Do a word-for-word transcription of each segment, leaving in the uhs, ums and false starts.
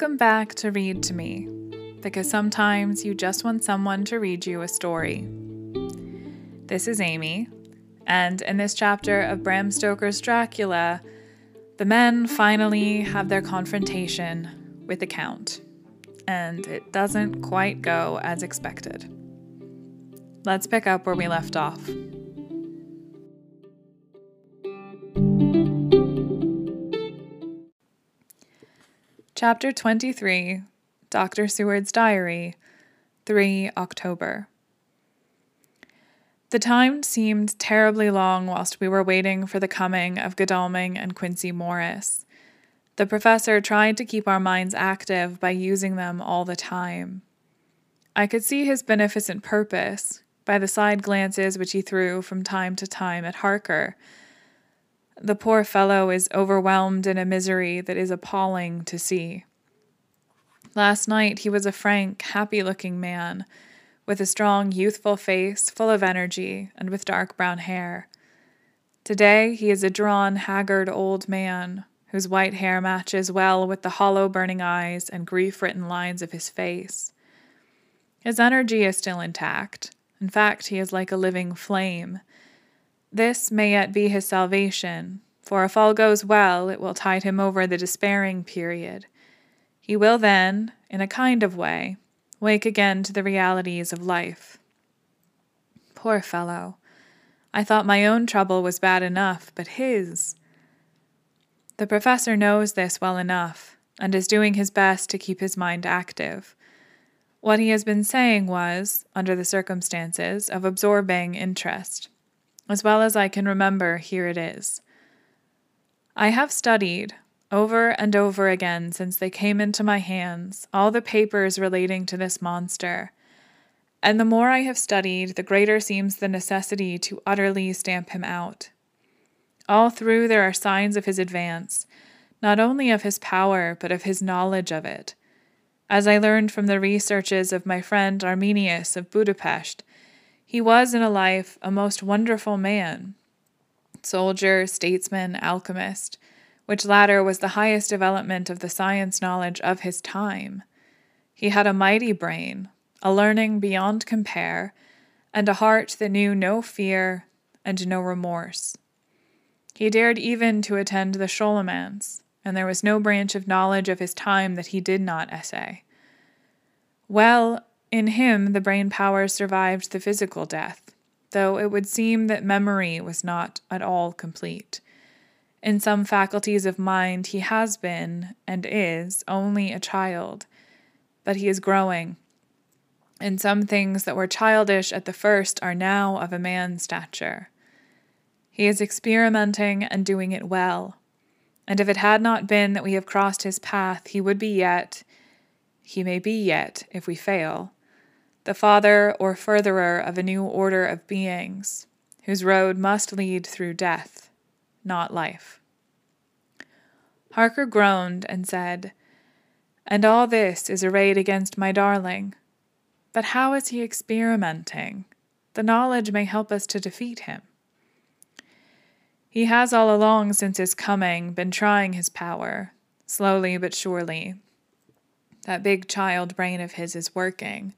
Welcome back to Read to Me, because sometimes you just want someone to read you a story. This is Amy, and in this chapter of Bram Stoker's Dracula, the men finally have their confrontation with the Count, and it doesn't quite go as expected. Let's pick up where we left off. Chapter twenty-three, Doctor Seward's Diary, the third of October. The time seemed terribly long whilst we were waiting for the coming of Godalming and Quincey Morris. The professor tried to keep our minds active by using them all the time. I could see his beneficent purpose by the side glances which he threw from time to time at Harker. The poor fellow is overwhelmed in a misery that is appalling to see. Last night he was a frank, happy-looking man, with a strong, youthful face, full of energy, and with dark brown hair. Today he is a drawn, haggard old man, whose white hair matches well with the hollow, burning eyes and grief-written lines of his face. His energy is still intact. In fact, he is like a living flame. This may yet be his salvation, for if all goes well, it will tide him over the despairing period. He will then, in a kind of way, wake again to the realities of life. Poor fellow! I thought my own trouble was bad enough, but his! The professor knows this well enough, and is doing his best to keep his mind active. What he has been saying was, under the circumstances, of absorbing interest. As well as I can remember, here it is. I have studied, over and over again since they came into my hands, all the papers relating to this monster, and the more I have studied, the greater seems the necessity to utterly stamp him out. All through there are signs of his advance, not only of his power, but of his knowledge of it. As I learned from the researches of my friend Arminius of Budapest, he was in a life a most wonderful man, soldier, statesman, alchemist, which latter was the highest development of the science knowledge of his time. He had a mighty brain, a learning beyond compare, and a heart that knew no fear and no remorse. He dared even to attend the Sholomance, and there was no branch of knowledge of his time that he did not essay. Well, in him, the brain power survived the physical death, though it would seem that memory was not at all complete. In some faculties of mind he has been, and is, only a child, but he is growing, and some things that were childish at the first are now of a man's stature. He is experimenting and doing it well, and if it had not been that we have crossed his path, he would be yet, he may be yet, if we fail, the father or furtherer of a new order of beings, whose road must lead through death, not life. Harker groaned and said, "And all this is arrayed against my darling. But how is he experimenting? The knowledge may help us to defeat him." He has all along since his coming been trying his power, slowly but surely. That big child brain of his is working.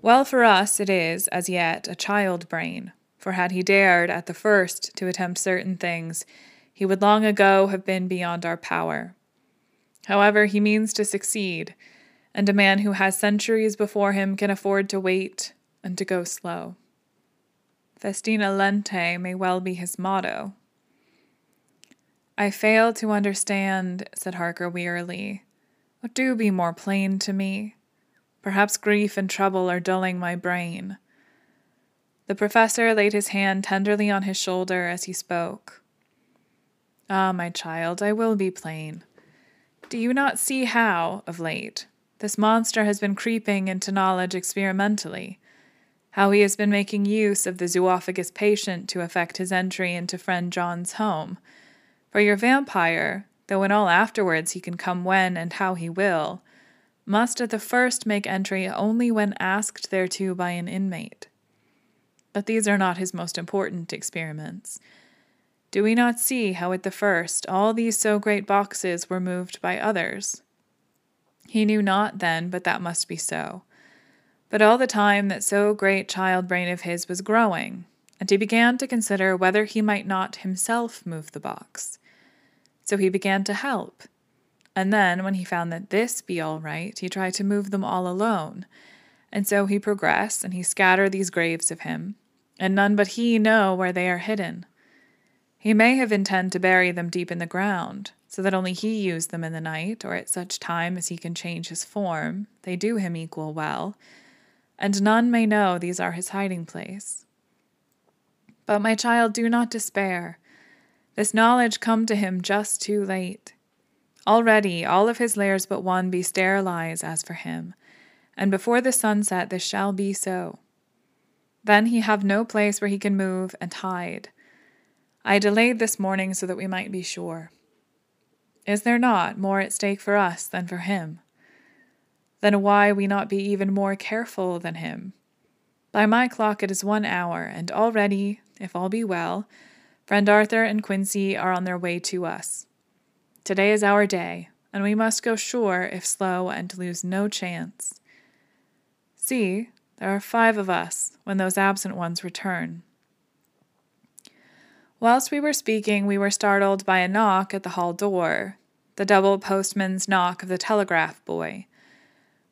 Well, for us it is, as yet, a child brain, for had he dared at the first to attempt certain things, he would long ago have been beyond our power. However, he means to succeed, and a man who has centuries before him can afford to wait and to go slow. Festina Lente may well be his motto. "I fail to understand," said Harker wearily. "But do be more plain to me. Perhaps grief and trouble are dulling my brain." The professor laid his hand tenderly on his shoulder as he spoke. "Ah, my child, I will be plain. Do you not see how, of late, this monster has been creeping into knowledge experimentally, how he has been making use of the zoophagus patient to effect his entry into friend John's home? For your vampire, though in all afterwards he can come when and how he will, must at the first make entry only when asked thereto by an inmate. But these are not his most important experiments. Do we not see how at the first all these so great boxes were moved by others? He knew not then, but that must be so. But all the time that so great child-brain of his was growing, and he began to consider whether he might not himself move the box. So he began to help, and then, when he found that this be all right, he tried to move them all alone. And so he progressed, and he scattered these graves of him, and none but he know where they are hidden. He may have intended to bury them deep in the ground, so that only he used them in the night, or at such time as he can change his form, they do him equal well, and none may know these are his hiding place. But, my child, do not despair. This knowledge come to him just too late. Already all of his lairs but one be sterilized as for him, and before the sunset this shall be so. Then he have no place where he can move and hide. I delayed this morning so that we might be sure. Is there not more at stake for us than for him? Then why we not be even more careful than him? By my clock it is one hour, and already, if all be well, friend Arthur and Quincey are on their way to us. Today is our day, and we must go sure if slow and lose no chance. See, there are five of us when those absent ones return. Whilst we were speaking, we were startled by a knock at the hall door, the double postman's knock of the telegraph boy.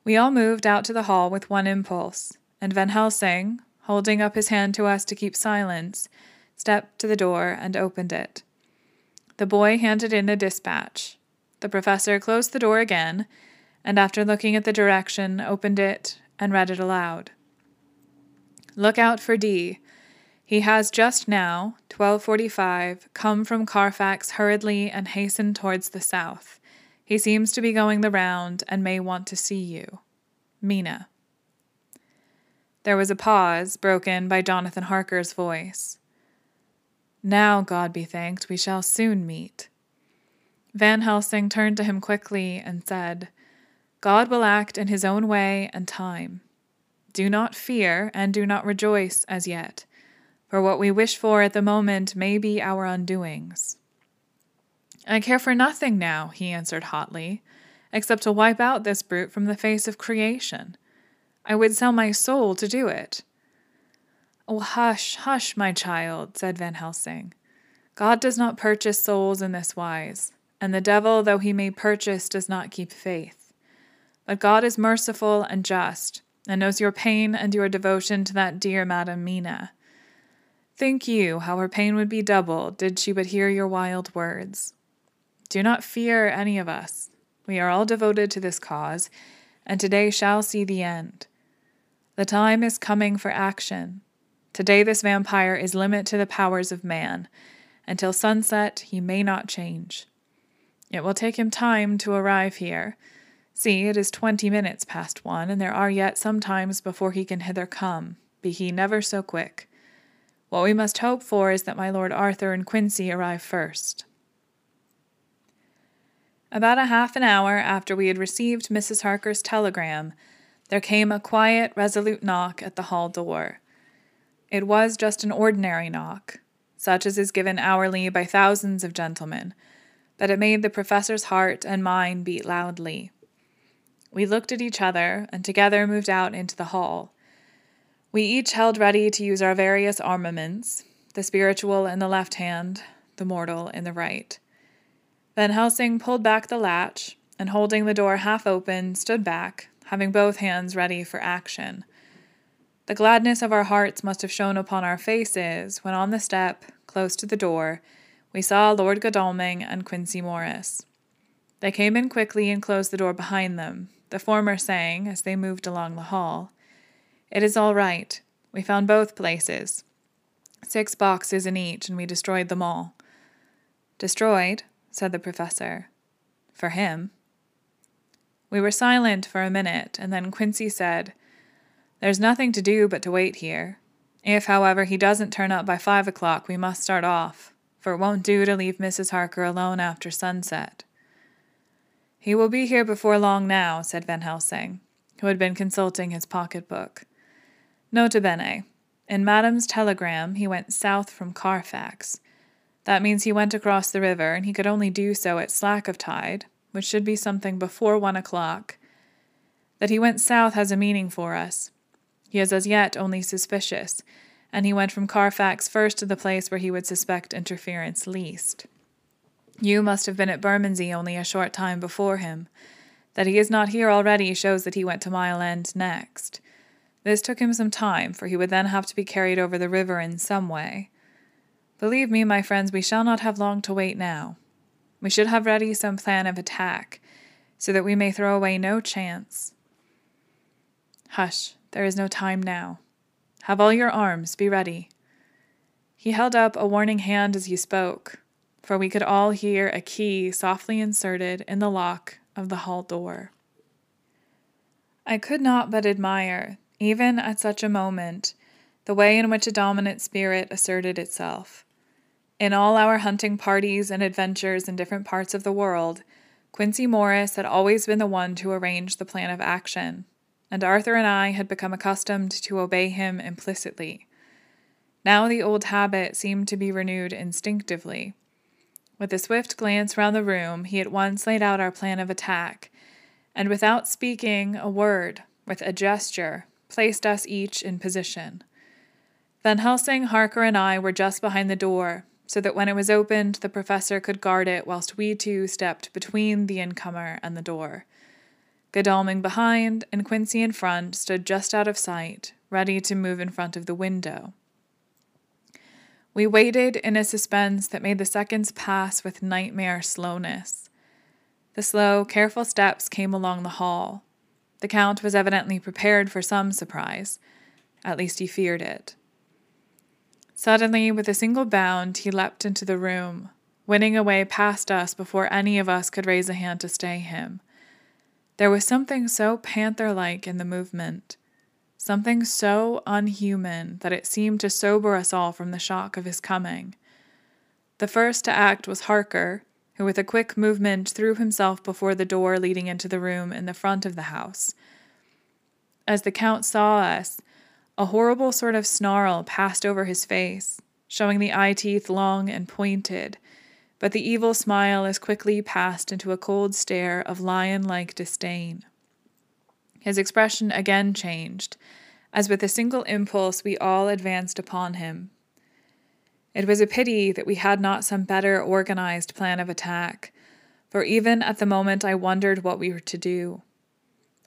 We all moved out to the hall with one impulse, and Van Helsing, holding up his hand to us to keep silence, stepped to the door and opened it. The boy handed in a dispatch. The professor closed the door again, and after looking at the direction, opened it and read it aloud. Look out for D. He has just now, twelve forty-five, come from Carfax hurriedly and hastened towards the south. He seems to be going the round and may want to see you. Mina. There was a pause, broken by Jonathan Harker's voice. Now, God be thanked, we shall soon meet. Van Helsing turned to him quickly and said, God will act in his own way and time. Do not fear and do not rejoice as yet, for what we wish for at the moment may be our undoings. I care for nothing now, he answered hotly, except to wipe out this brute from the face of creation. I would sell my soul to do it. Oh, hush, hush, my child, said Van Helsing. God does not purchase souls in this wise, and the devil, though he may purchase, does not keep faith. But God is merciful and just, and knows your pain and your devotion to that dear Madam Mina. Think you how her pain would be double did she but hear your wild words. Do not fear any of us. We are all devoted to this cause, and today shall see the end. The time is coming for action. Today this vampire is limit to the powers of man. Until sunset he may not change. It will take him time to arrive here. See, it is twenty minutes past one, and there are yet some times before he can hither come, be he never so quick. What we must hope for is that my Lord Arthur and Quincey arrive first. About a half an hour after we had received Missus Harker's telegram, there came a quiet, resolute knock at the hall door. It was just an ordinary knock, such as is given hourly by thousands of gentlemen, but it made the professor's heart and mine beat loudly. We looked at each other, and together moved out into the hall. We each held ready to use our various armaments, the spiritual in the left hand, the mortal in the right. Van Helsing pulled back the latch, and holding the door half open, stood back, having both hands ready for action. The gladness of our hearts must have shone upon our faces when on the step, close to the door, we saw Lord Godalming and Quincey Morris. They came in quickly and closed the door behind them, the former saying, as they moved along the hall, It is all right. We found both places. Six boxes in each, and we destroyed them all. Destroyed, said the professor. For him. We were silent for a minute, and then Quincey said, There's nothing to do but to wait here. If, however, he doesn't turn up by five o'clock, we must start off, for it won't do to leave Missus Harker alone after sunset. He will be here before long now, said Van Helsing, who had been consulting his pocketbook. Nota bene. In Madame's telegram, he went south from Carfax. That means he went across the river, and he could only do so at slack of tide, which should be something before one o'clock, That he went south has a meaning for us. He is as yet only suspicious, and he went from Carfax first to the place where he would suspect interference least. You must have been at Bermondsey only a short time before him. That he is not here already shows that he went to Mile End next. This took him some time, for he would then have to be carried over the river in some way. Believe me, my friends, we shall not have long to wait now. We should have ready some plan of attack, so that we may throw away no chance. Hush, there is no time now. Have all your arms, be ready. He held up a warning hand as he spoke, for we could all hear a key softly inserted in the lock of the hall door. I could not but admire, even at such a moment, the way in which a dominant spirit asserted itself. In all our hunting parties and adventures in different parts of the world, Quincey Morris had always been the one to arrange the plan of action, and Arthur and I had become accustomed to obey him implicitly. Now the old habit seemed to be renewed instinctively. With a swift glance round the room, he at once laid out our plan of attack, and without speaking a word, with a gesture, placed us each in position. Van Helsing, Harker, and I were just behind the door, so that when it was opened, the professor could guard it whilst we two stepped between the incomer and the door. Godalming behind and Quincey in front stood just out of sight, ready to move in front of the window. We waited in a suspense that made the seconds pass with nightmare slowness. The slow, careful steps came along the hall. The Count was evidently prepared for some surprise. At least he feared it. Suddenly, with a single bound, he leapt into the room, winning away past us before any of us could raise a hand to stay him. There was something so panther-like in the movement, something so unhuman that it seemed to sober us all from the shock of his coming. The first to act was Harker, who with a quick movement threw himself before the door leading into the room in the front of the house. As the Count saw us, a horrible sort of snarl passed over his face, showing the eye-teeth long and pointed, but the evil smile as quickly passed into a cold stare of lion-like disdain. His expression again changed, as with a single impulse we all advanced upon him. It was a pity that we had not some better organized plan of attack, for even at the moment I wondered what we were to do.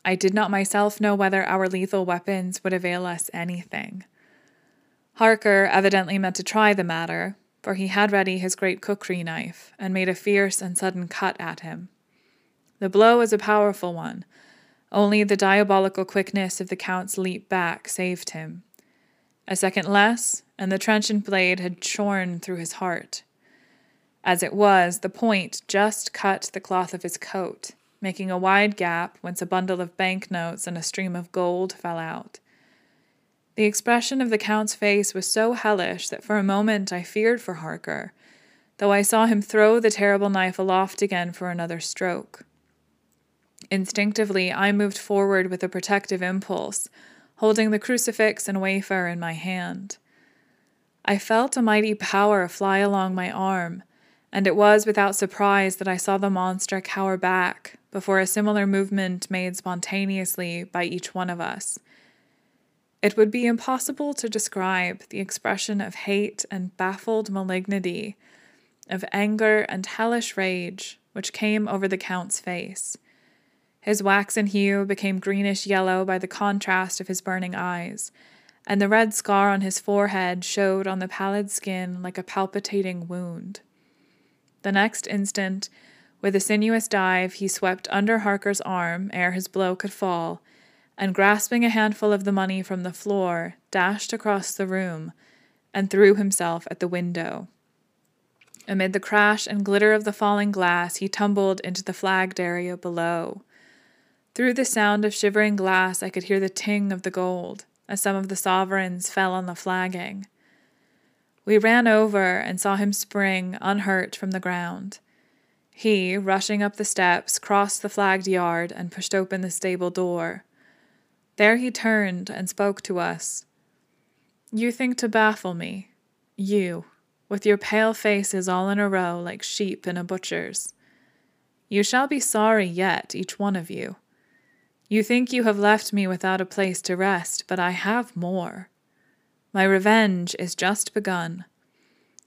I did not myself know whether our lethal weapons would avail us anything. Harker evidently meant to try the matter, for he had ready his great kukri knife and made a fierce and sudden cut at him. The blow was a powerful one. Only the diabolical quickness of the Count's leap back saved him. A second less, and the trenchant blade had shorn through his heart. As it was, the point just cut the cloth of his coat, making a wide gap whence a bundle of banknotes and a stream of gold fell out. The expression of the Count's face was so hellish that for a moment I feared for Harker, though I saw him throw the terrible knife aloft again for another stroke. Instinctively, I moved forward with a protective impulse, holding the crucifix and wafer in my hand. I felt a mighty power fly along my arm, and it was without surprise that I saw the monster cower back before a similar movement made spontaneously by each one of us. It would be impossible to describe the expression of hate and baffled malignity, of anger and hellish rage, which came over the Count's face. His waxen hue became greenish-yellow by the contrast of his burning eyes, and the red scar on his forehead showed on the pallid skin like a palpitating wound. The next instant, with a sinuous dive, he swept under Harker's arm ere his blow could fall, and grasping a handful of the money from the floor, dashed across the room and threw himself at the window. Amid the crash and glitter of the falling glass, he tumbled into the flagged area below. Through the sound of shivering glass, I could hear the ting of the gold, as some of the sovereigns fell on the flagging. We ran over and saw him spring, unhurt, from the ground. He, rushing up the steps, crossed the flagged yard and pushed open the stable door. There he turned and spoke to us. "You think to baffle me, you, with your pale faces all in a row like sheep in a butcher's. You shall be sorry yet, each one of you. You think you have left me without a place to rest, but I have more. My revenge is just begun.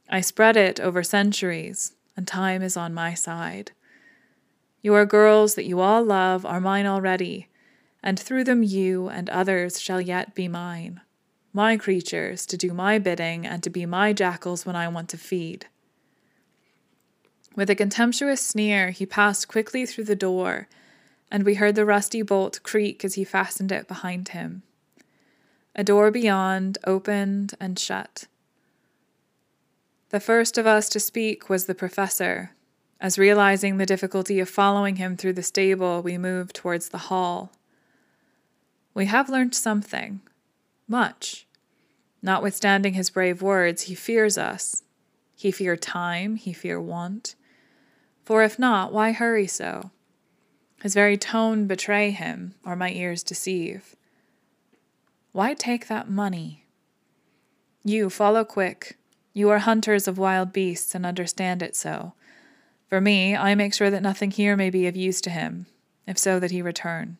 I spread it over centuries, and time is on my side. Your girls that you all love are mine already, and through them you and others shall yet be mine, my creatures to do my bidding and to be my jackals when I want to feed." With a contemptuous sneer, he passed quickly through the door, and we heard the rusty bolt creak as he fastened it behind him. A door beyond opened and shut. The first of us to speak was the professor, as realizing the difficulty of following him through the stable, we moved towards the hall. "We have learnt something, much. Notwithstanding his brave words, he fears us. He fear time, he fear want. For if not, why hurry so? His very tone betray him, or my ears deceive. Why take that money? You follow quick. You are hunters of wild beasts and understand it so. For me, I make sure that nothing here may be of use to him, if so that he return."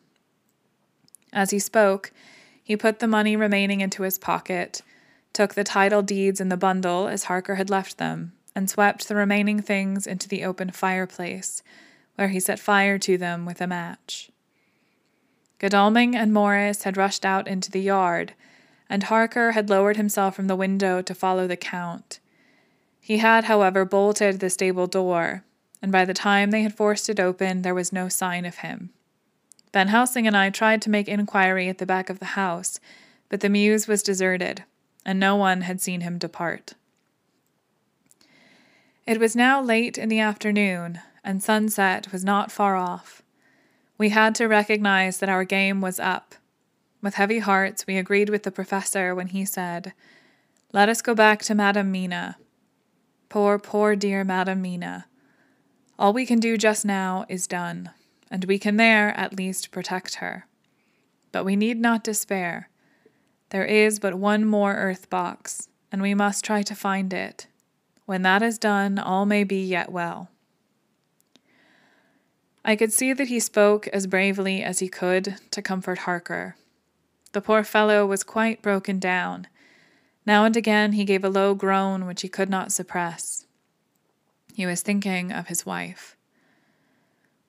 As he spoke, he put the money remaining into his pocket, took the title deeds in the bundle as Harker had left them, and swept the remaining things into the open fireplace, where he set fire to them with a match. Godalming and Morris had rushed out into the yard, and Harker had lowered himself from the window to follow the count. He had, however, bolted the stable door, and by the time they had forced it open, there was no sign of him. Van Helsing and I tried to make inquiry at the back of the house, but the mews was deserted, and no one had seen him depart. It was now late in the afternoon, and sunset was not far off. We had to recognize that our game was up. With heavy hearts, we agreed with the professor when he said, "Let us go back to Madame Mina. Poor, poor dear Madame Mina. All we can do just now is done, and we can there at least protect her. But we need not despair. There is but one more earth box, and we must try to find it. When that is done, all may be yet well." I could see that he spoke as bravely as he could to comfort Harker. The poor fellow was quite broken down. Now and again he gave a low groan which he could not suppress. He was thinking of his wife.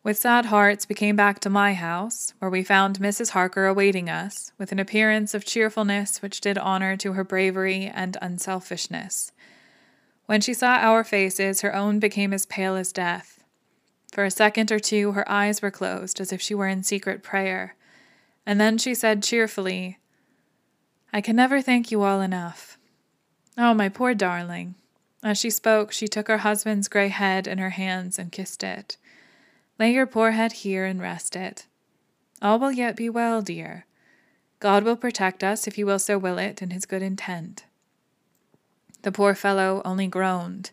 With sad hearts we came back to my house, where we found Missus Harker awaiting us, with an appearance of cheerfulness which did honor to her bravery and unselfishness. When she saw our faces, her own became as pale as death. For a second or two her eyes were closed, as if she were in secret prayer, and then she said cheerfully, "I can never thank you all enough. Oh, my poor darling." As she spoke, she took her husband's gray head in her hands and kissed it. "Lay your poor head here and rest it. All will yet be well, dear. God will protect us if you will so will it in his good intent." The poor fellow only groaned.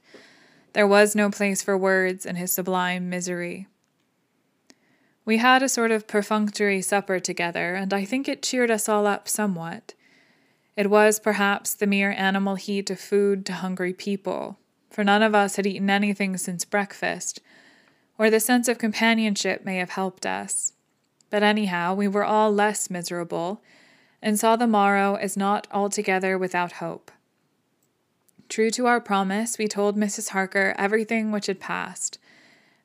There was no place for words in his sublime misery. We had a sort of perfunctory supper together, and I think it cheered us all up somewhat. It was perhaps the mere animal heat of food to hungry people, for none of us had eaten anything since breakfast, or the sense of companionship may have helped us. But anyhow, we were all less miserable, and saw the morrow as not altogether without hope. True to our promise, we told Missus Harker everything which had passed,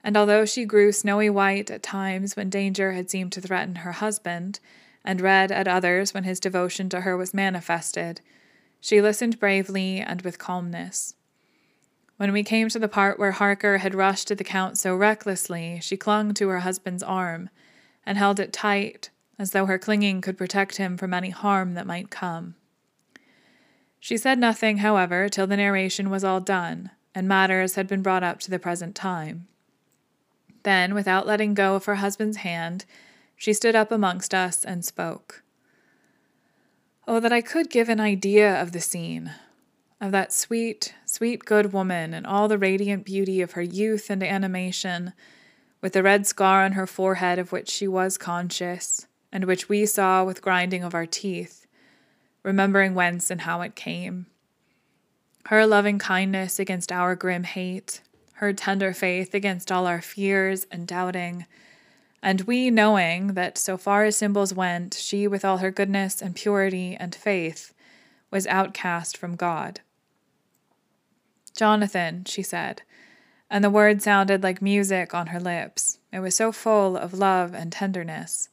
and although she grew snowy white at times when danger had seemed to threaten her husband, and red at others when his devotion to her was manifested, she listened bravely and with calmness. When we came to the part where Harker had rushed at the count so recklessly, she clung to her husband's arm and held it tight, as though her clinging could protect him from any harm that might come. She said nothing, however, till the narration was all done, and matters had been brought up to the present time. Then, without letting go of her husband's hand, she stood up amongst us and spoke. "Oh, that I could give an idea of the scene! Of that sweet, sweet good woman and all the radiant beauty of her youth and animation, with the red scar on her forehead of which she was conscious, and which we saw with grinding of our teeth, remembering whence and how it came. Her loving kindness against our grim hate, her tender faith against all our fears and doubting, and we knowing that so far as symbols went, she with all her goodness and purity and faith was outcast from God. Jonathan, she said, and the word sounded like music on her lips. It was so full of love and tenderness.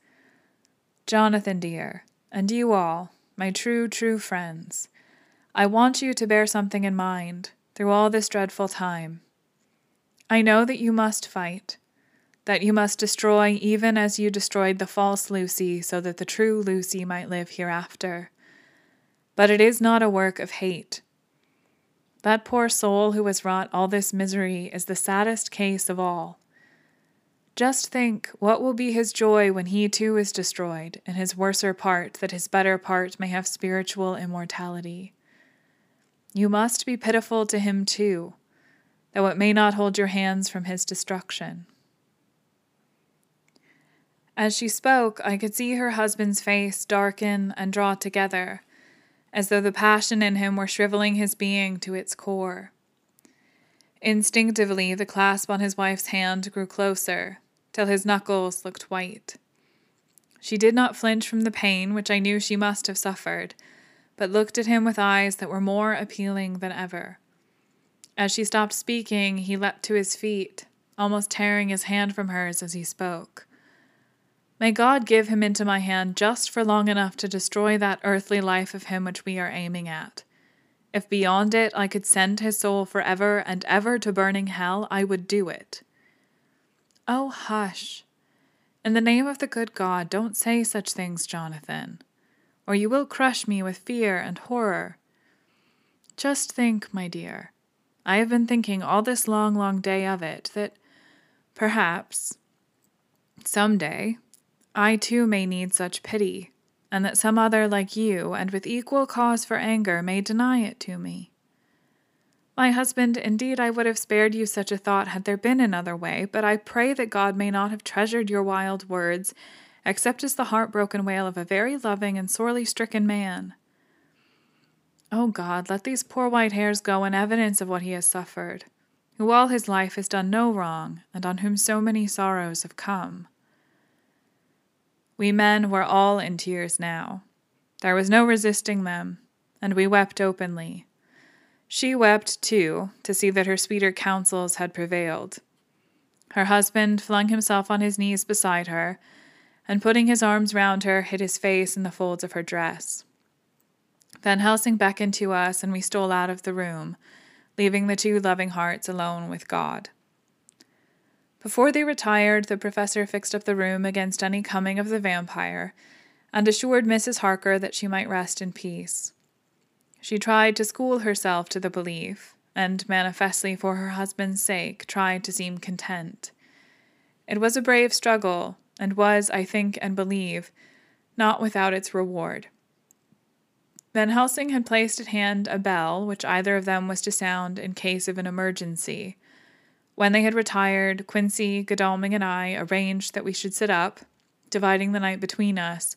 Jonathan, dear, and you all, my true, true friends, I want you to bear something in mind through all this dreadful time. I know that you must fight, that you must destroy even as you destroyed the false Lucy so that the true Lucy might live hereafter. But it is not a work of hate. That poor soul who has wrought all this misery is the saddest case of all. Just think what will be his joy when he too is destroyed, and his worser part that his better part may have spiritual immortality. You must be pitiful to him too, though it may not hold your hands from his destruction. As she spoke, I could see her husband's face darken and draw together, as though the passion in him were shriveling his being to its core. Instinctively, the clasp on his wife's hand grew closer, till his knuckles looked white. She did not flinch from the pain which I knew she must have suffered, but looked at him with eyes that were more appealing than ever. As she stopped speaking, he leapt to his feet, almost tearing his hand from hers as he spoke. May God give him into my hand just for long enough to destroy that earthly life of him which we are aiming at. If beyond it I could send his soul forever and ever to burning hell, I would do it. Oh, hush! In the name of the good God, don't say such things, Jonathan, or you will crush me with fear and horror. Just think, my dear, I have been thinking all this long, long day of it, that perhaps, some day, I too may need such pity, and that some other like you, and with equal cause for anger, may deny it to me. My husband, indeed I would have spared you such a thought had there been another way, but I pray that God may not have treasured your wild words, except as the heartbroken wail of a very loving and sorely stricken man. Oh God, let these poor white hairs go in evidence of what he has suffered, who all his life has done no wrong, and on whom so many sorrows have come. We men were all in tears now. There was no resisting them, and we wept openly. She wept, too, to see that her sweeter counsels had prevailed. Her husband flung himself on his knees beside her, and putting his arms round her, hid his face in the folds of her dress. Van Helsing beckoned to us, and we stole out of the room, leaving the two loving hearts alone with God. Before they retired, the professor fixed up the room against any coming of the vampire, and assured Missus Harker that she might rest in peace. She tried to school herself to the belief, and manifestly for her husband's sake tried to seem content. It was a brave struggle, and was, I think and believe, not without its reward. Van Helsing had placed at hand a bell which either of them was to sound in case of an emergency. When they had retired, Quincey, Godalming, and I arranged that we should sit up, dividing the night between us,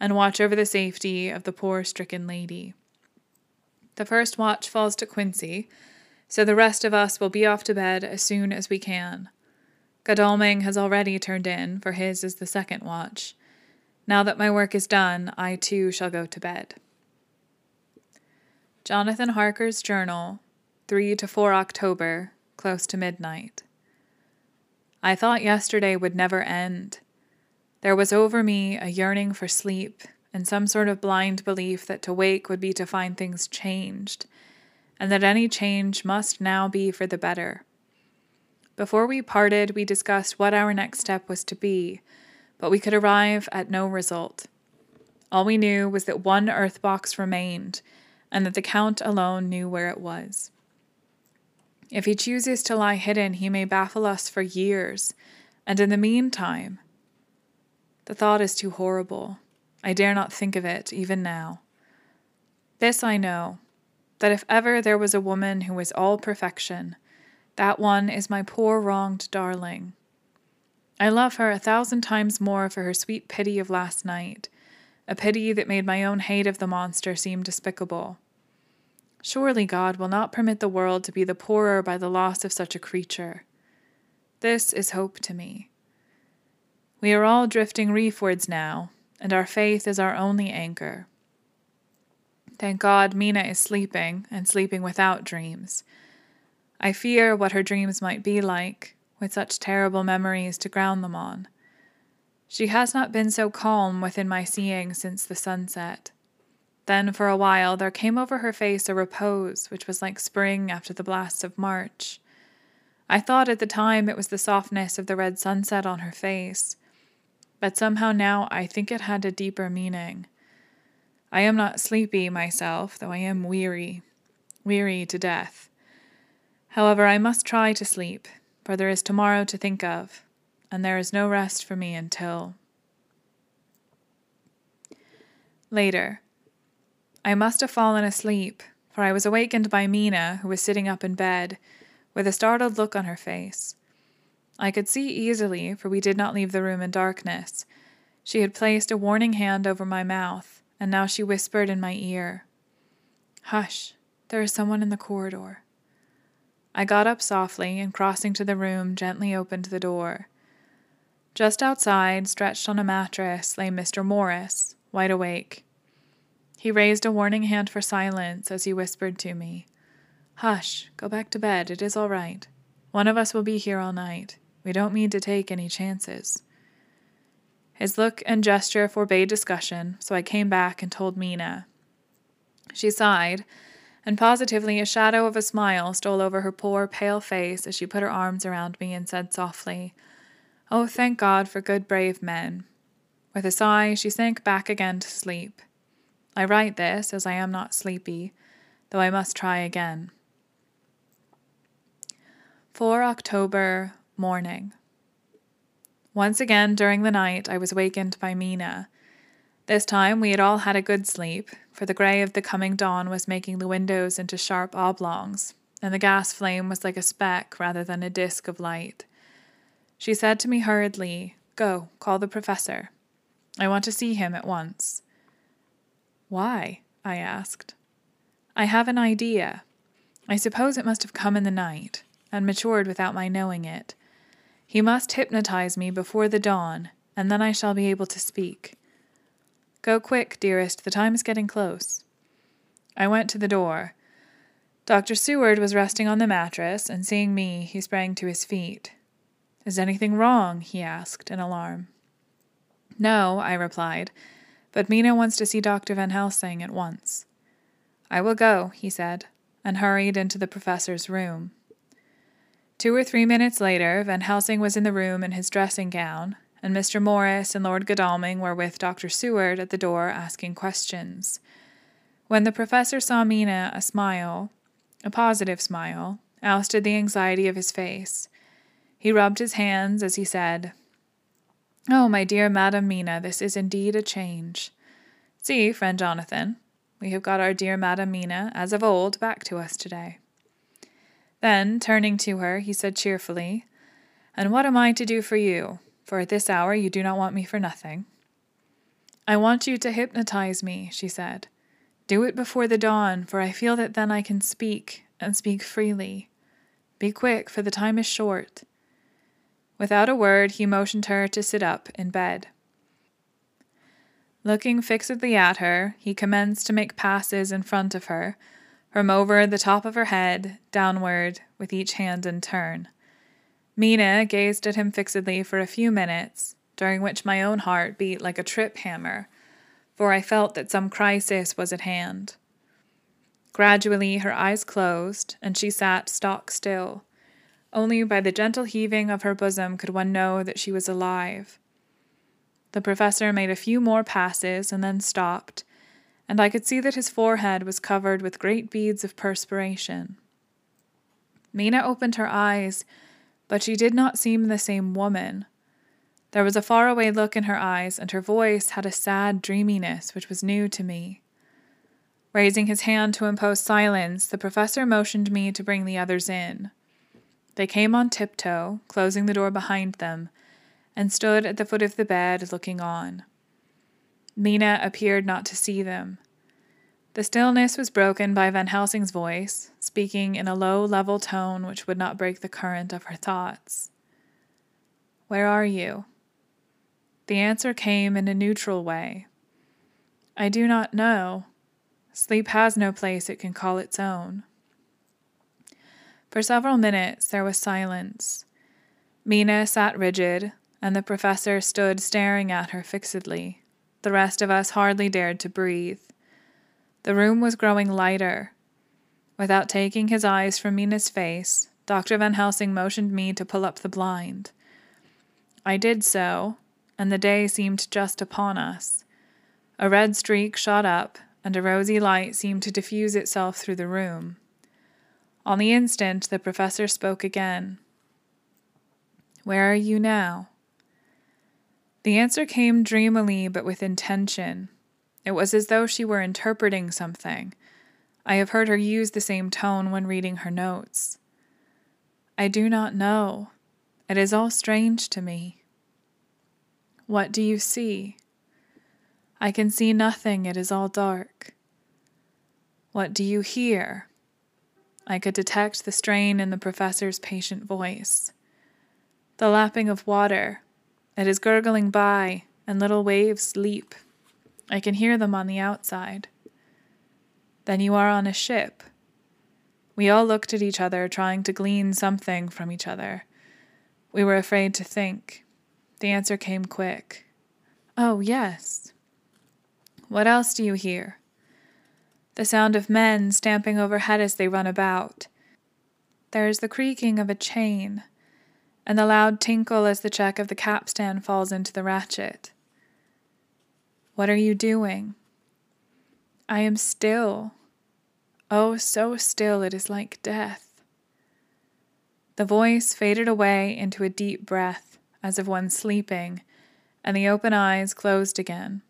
and watch over the safety of the poor stricken lady. The first watch falls to Quincey, so the rest of us will be off to bed as soon as we can. Godalming has already turned in, for his is the second watch. Now that my work is done, I too shall go to bed. Jonathan Harker's Journal, three to four October, close to midnight. I thought yesterday would never end. There was over me a yearning for sleep, and some sort of blind belief that to wake would be to find things changed, and that any change must now be for the better. Before we parted, we discussed what our next step was to be, but we could arrive at no result. All we knew was that one earth box remained, and that the Count alone knew where it was. If he chooses to lie hidden, he may baffle us for years, and in the meantime, the thought is too horrible. I dare not think of it, even now. This I know, that if ever there was a woman who was all perfection, that one is my poor wronged darling. I love her a thousand times more for her sweet pity of last night, a pity that made my own hate of the monster seem despicable. Surely God will not permit the world to be the poorer by the loss of such a creature. This is hope to me. We are all drifting reefwards now, and our faith is our only anchor. Thank God Mina is sleeping, and sleeping without dreams. I fear what her dreams might be like, with such terrible memories to ground them on. She has not been so calm within my seeing since the sunset. Then for a while there came over her face a repose which was like spring after the blasts of March. I thought at the time it was the softness of the red sunset on her face, but somehow now I think it had a deeper meaning. I am not sleepy myself, though I am weary, weary to death. However, I must try to sleep, for there is tomorrow to think of, and there is no rest for me until... Later. I must have fallen asleep, for I was awakened by Mina, who was sitting up in bed, with a startled look on her face. I could see easily, for we did not leave the room in darkness. She had placed a warning hand over my mouth, and now she whispered in my ear, "Hush, there is someone in the corridor." I got up softly and, crossing to the room, gently opened the door. Just outside, stretched on a mattress, lay Mister Morris, wide awake. He raised a warning hand for silence as he whispered to me, "Hush, go back to bed, it is all right. One of us will be here all night. We don't need to take any chances." His look and gesture forbade discussion, so I came back and told Mina. She sighed, and positively a shadow of a smile stole over her poor, pale face as she put her arms around me and said softly, "Oh, thank God for good, brave men." With a sigh, she sank back again to sleep. I write this, as I am not sleepy, though I must try again. fourth of October, morning. Once again during the night I was wakened by Mina. This time we had all had a good sleep, for the grey of the coming dawn was making the windows into sharp oblongs, and the gas flame was like a speck rather than a disk of light. She said to me hurriedly, "Go, call the professor. I want to see him at once." "Why?" I asked. "I have an idea. I suppose it must have come in the night, and matured without my knowing it. He must hypnotize me before the dawn, and then I shall be able to speak. Go quick, dearest, the time is getting close." I went to the door. Doctor Seward was resting on the mattress, and seeing me, he sprang to his feet. "Is anything wrong?" he asked, in alarm. "No," I replied, "but Mina wants to see Doctor Van Helsing at once." "I will go," he said, and hurried into the professor's room. Two or three minutes later, Van Helsing was in the room in his dressing gown, and Mister Morris and Lord Godalming were with Doctor Seward at the door asking questions. When the professor saw Mina, a smile, a positive smile, ousted the anxiety of his face. He rubbed his hands as he said, "Oh, my dear Madam Mina, this is indeed a change. See, friend Jonathan, we have got our dear Madam Mina, as of old, back to us today." Then, turning to her, he said cheerfully, "And what am I to do for you? For at this hour you do not want me for nothing." "I want you to hypnotize me," she said. "Do it before the dawn, for I feel that then I can speak, and speak freely. Be quick, for the time is short." Without a word, he motioned her to sit up in bed. Looking fixedly at her, he commenced to make passes in front of her, from over the top of her head, downward, with each hand in turn. Mina gazed at him fixedly for a few minutes, during which my own heart beat like a trip hammer, for I felt that some crisis was at hand. Gradually her eyes closed, and she sat stock still. Only by the gentle heaving of her bosom could one know that she was alive. The professor made a few more passes and then stopped, and I could see that his forehead was covered with great beads of perspiration. Mina opened her eyes, but she did not seem the same woman. There was a faraway look in her eyes, and her voice had a sad dreaminess which was new to me. Raising his hand to impose silence, the professor motioned me to bring the others in. They came on tiptoe, closing the door behind them, and stood at the foot of the bed looking on. Mina appeared not to see them. The stillness was broken by Van Helsing's voice, speaking in a low, level tone which would not break the current of her thoughts. "Where are you?" The answer came in a neutral way. I do not know. Sleep has no place it can call its own. For several minutes there was silence. Mina sat rigid, and the professor stood staring at her fixedly. The rest of us hardly dared to breathe. The room was growing lighter. Without taking his eyes from Mina's face, Doctor Van Helsing motioned me to pull up the blind. I did so, and the day seemed just upon us. A red streak shot up, and a rosy light seemed to diffuse itself through the room. On the instant, the professor spoke again. "Where are you now?" The answer came dreamily but with intention. It was as though she were interpreting something. I have heard her use the same tone when reading her notes. "I do not know. It is all strange to me." "What do you see?" "I can see nothing. It is all dark." "What do you hear?" I could detect the strain in the professor's patient voice. "The lapping of water. It is gurgling by, and little waves leap. I can hear them on the outside." "Then you are on a ship." We all looked at each other, trying to glean something from each other. We were afraid to think. The answer came quick. "Oh, yes." "What else do you hear?" "The sound of men stamping overhead as they run about. There is the creaking of a chain, and the loud tinkle as the check of the capstan falls into the ratchet." "What are you doing?" "I am still. Oh, so still, it is like death." The voice faded away into a deep breath, as of one sleeping, and the open eyes closed again.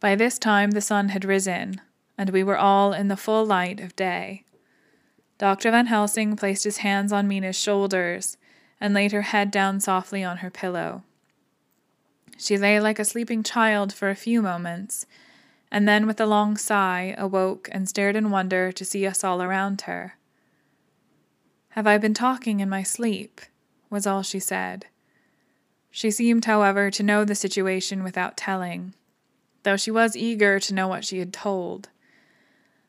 By this time the sun had risen, and we were all in the full light of day. Doctor Van Helsing placed his hands on Mina's shoulders and laid her head down softly on her pillow. She lay like a sleeping child for a few moments, and then with a long sigh awoke and stared in wonder to see us all around her. "Have I been talking in my sleep?" was all she said. She seemed, however, to know the situation without telling, though she was eager to know what she had told.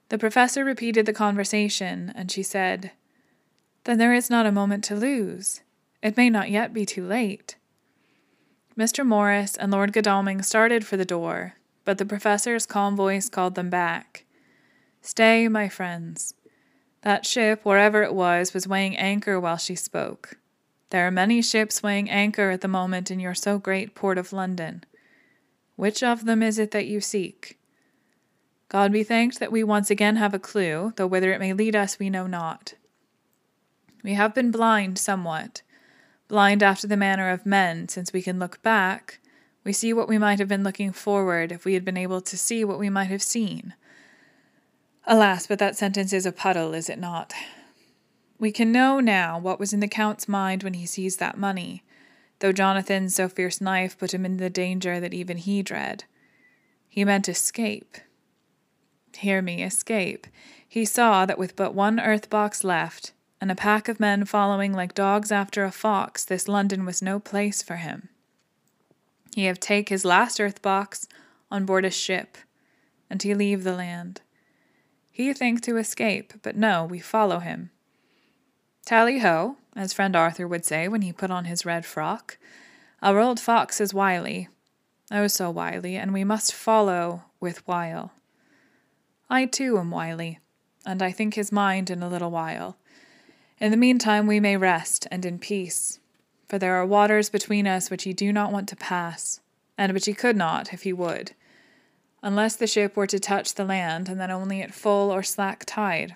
The professor repeated the conversation, and she said, "Then there is not a moment to lose. It may not yet be too late." Mister Morris and Lord Godalming started for the door, but the professor's calm voice called them back. "Stay, my friends." That ship, wherever it was, was weighing anchor while she spoke. "There are many ships weighing anchor at the moment in your so great port of London. Which of them is it that you seek? God be thanked that we once again have a clue, though whither it may lead us we know not. We have been blind somewhat, blind after the manner of men, since we can look back. We see what we might have been looking forward if we had been able to see what we might have seen." Alas, but that sentence is a puddle, is it not? We can know now what was in the Count's mind when he seized that money, though Jonathan's so fierce knife put him in the danger that even he dread. He meant escape. Hear me, escape. He saw that with but one earth-box left, and a pack of men following like dogs after a fox, this London was no place for him. He have take his last earth-box on board a ship, and he leave the land. He think to escape, but no, we follow him. Tally-ho, as friend Arthur would say when he put on his red frock. Our old fox is wily, oh so wily, and we must follow with wile. I too am wily, and I think his mind in a little while. In the meantime we may rest and in peace, for there are waters between us which he do not want to pass, and which he could not if he would, unless the ship were to touch the land, and then only at full or slack tide.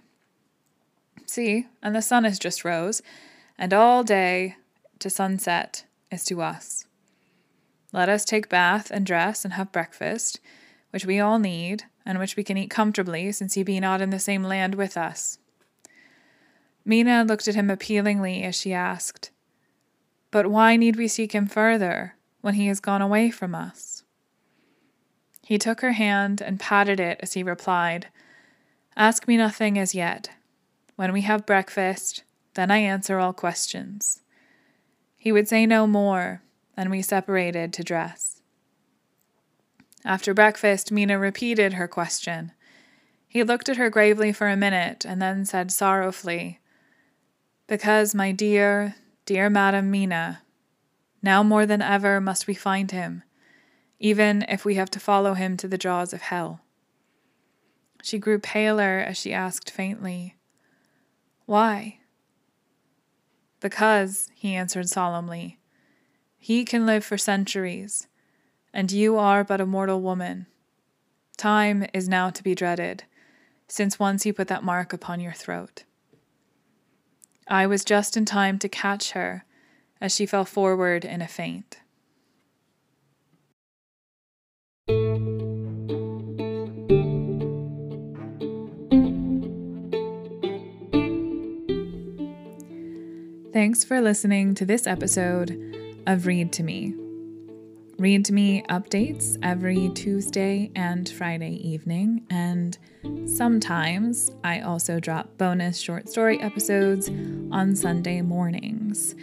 See, and the sun has just rose, and all day to sunset is to us. Let us take bath and dress and have breakfast, which we all need, and which we can eat comfortably, since he be not in the same land with us." Mina looked at him appealingly as she asked, "But why need we seek him further, when he has gone away from us?" He took her hand and patted it as he replied, "Ask me nothing as yet. When we have breakfast, then I answer all questions." He would say no more, and we separated to dress. After breakfast, Mina repeated her question. He looked at her gravely for a minute and then said sorrowfully, "Because, my dear, dear Madam Mina, now more than ever must we find him, even if we have to follow him to the jaws of hell." She grew paler as she asked faintly, "Why?" "Because," he answered solemnly, "he can live for centuries, and you are but a mortal woman. Time is now to be dreaded, since once he put that mark upon your throat." I was just in time to catch her as she fell forward in a faint. Thanks for listening to this episode of Read to Me. Read to Me updates every Tuesday and Friday evening, and sometimes I also drop bonus short story episodes on Sunday mornings.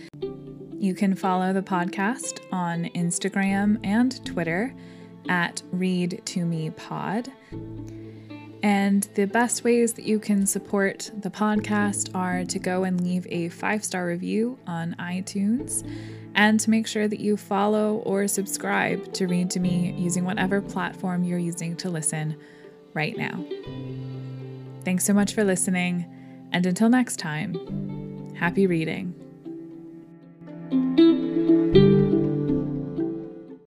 You can follow the podcast on Instagram and Twitter at Read to Me Pod. And the best ways that you can support the podcast are to go and leave a five-star review on iTunes and to make sure that you follow or subscribe to Read to Me using whatever platform you're using to listen right now. Thanks so much for listening, and until next time, happy reading.